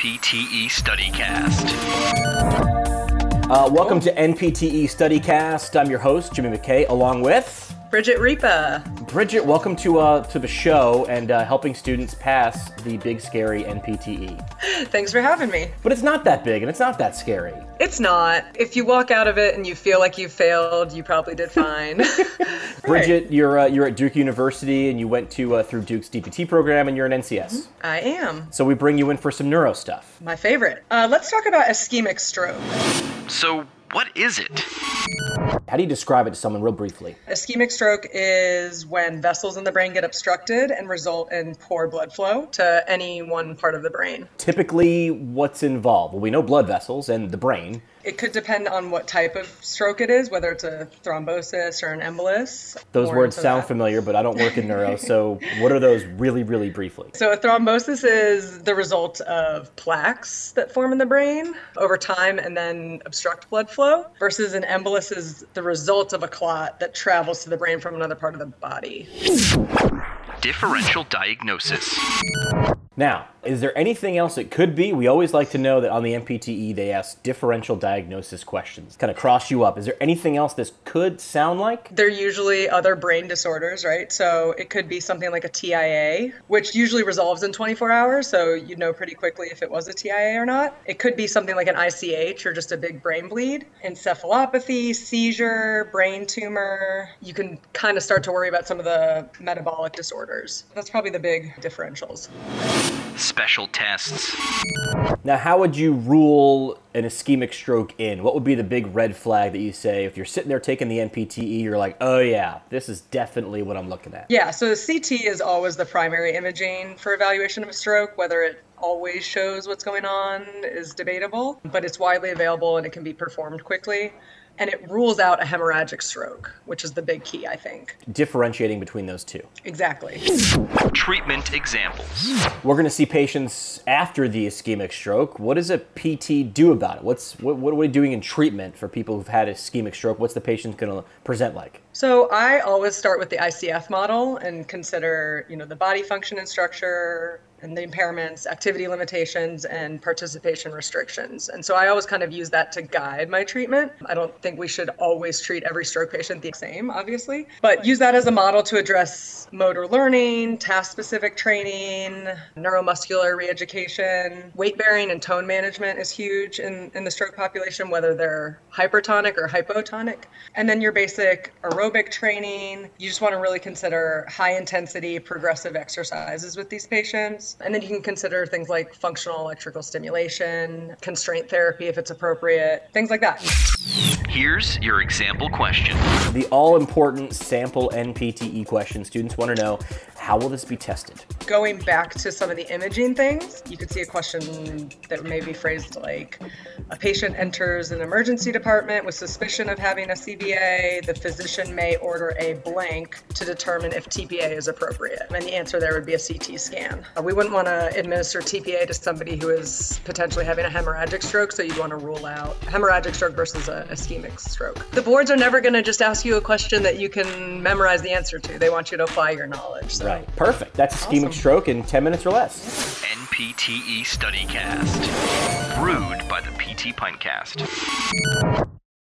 NPTE StudyCast. Welcome to NPTE StudyCast. I'm your host, Jimmy McKay, along with... Bridget Reba. Bridget, welcome to the show and helping students pass the big, scary NPTE. Thanks for having me. But it's not that big and it's not that scary. It's not. If you walk out of it and you feel like you failed, you probably did fine. Bridget, right. You're at Duke University and you went to through Duke's DPT program and you're an NCS. I am. So we bring you in for some neuro stuff. My favorite. Let's talk about ischemic stroke. So what is it? How do you describe it to someone real briefly? Ischemic stroke is when vessels in the brain get obstructed and result in poor blood flow to any one part of the brain. Typically, what's involved? Well, we know blood vessels and the brain. It could depend on what type of stroke it is, whether it's a thrombosis or an embolus. Those words sound familiar, but I don't work in neuro, so what are those really, really briefly? So a thrombosis is the result of plaques that form in the brain over time and then obstruct blood flow, versus an embolus is the result of a clot that travels to the brain from another part of the body. Differential diagnosis. Now, is there anything else it could be? We always like to know that on the NPTE, they ask differential diagnosis questions, kind of cross you up. Is there anything else this could sound like? They're usually other brain disorders, right? So it could be something like a TIA, which usually resolves in 24 hours. So you'd know pretty quickly if it was a TIA or not. It could be something like an ICH or just a big brain bleed, encephalopathy, seizure, brain tumor. You can kind of start to worry about some of the metabolic disorders. That's probably the big differentials. Special tests. Now, how would you rule an ischemic stroke in? What would be the big red flag that you say, if you're sitting there taking the NPTE, you're like, oh yeah, this is definitely what I'm looking at? Yeah, so the CT is always the primary imaging for evaluation of a stroke. Whether it always shows what's going on is debatable, but it's widely available and it can be performed quickly. And it rules out a hemorrhagic stroke, which is the big key, I think. Differentiating between those two. Exactly. Treatment examples. We're going to see patients after the ischemic stroke. What does a PT do about it? What are we doing in treatment for people who've had ischemic stroke? What's the patient going to present like? So I always start with the ICF model and consider, the body function and structure, and the impairments, activity limitations, and participation restrictions. And so I always kind of use that to guide my treatment. I don't think we should always treat every stroke patient the same, obviously, but use that as a model to address motor learning, task-specific training, neuromuscular reeducation. Weight bearing and tone management is huge in the stroke population, whether they're hypertonic or hypotonic. And then your basic aerobic training. You just want to really consider high intensity progressive exercises with these patients. And then you can consider things like functional electrical stimulation, constraint therapy if it's appropriate, things like that. Here's your example question. The all-important sample NPTE question. Students want to know, how will this be tested? Going back to some of the imaging things, you could see a question that may be phrased like, a patient enters an emergency department with suspicion of having a CVA. The physician may order a blank to determine if TPA is appropriate. And the answer there would be a CT scan. We wouldn't want to administer TPA to somebody who is potentially having a hemorrhagic stroke, so you'd want to rule out hemorrhagic stroke versus a ischemic stroke. The boards are never going to just ask you a question that you can memorize the answer to. They want you to apply your knowledge. So. Right. Perfect. That's ischemic stroke in 10 minutes or less. NPTE StudyCast. Brewed by the PT Pinecast.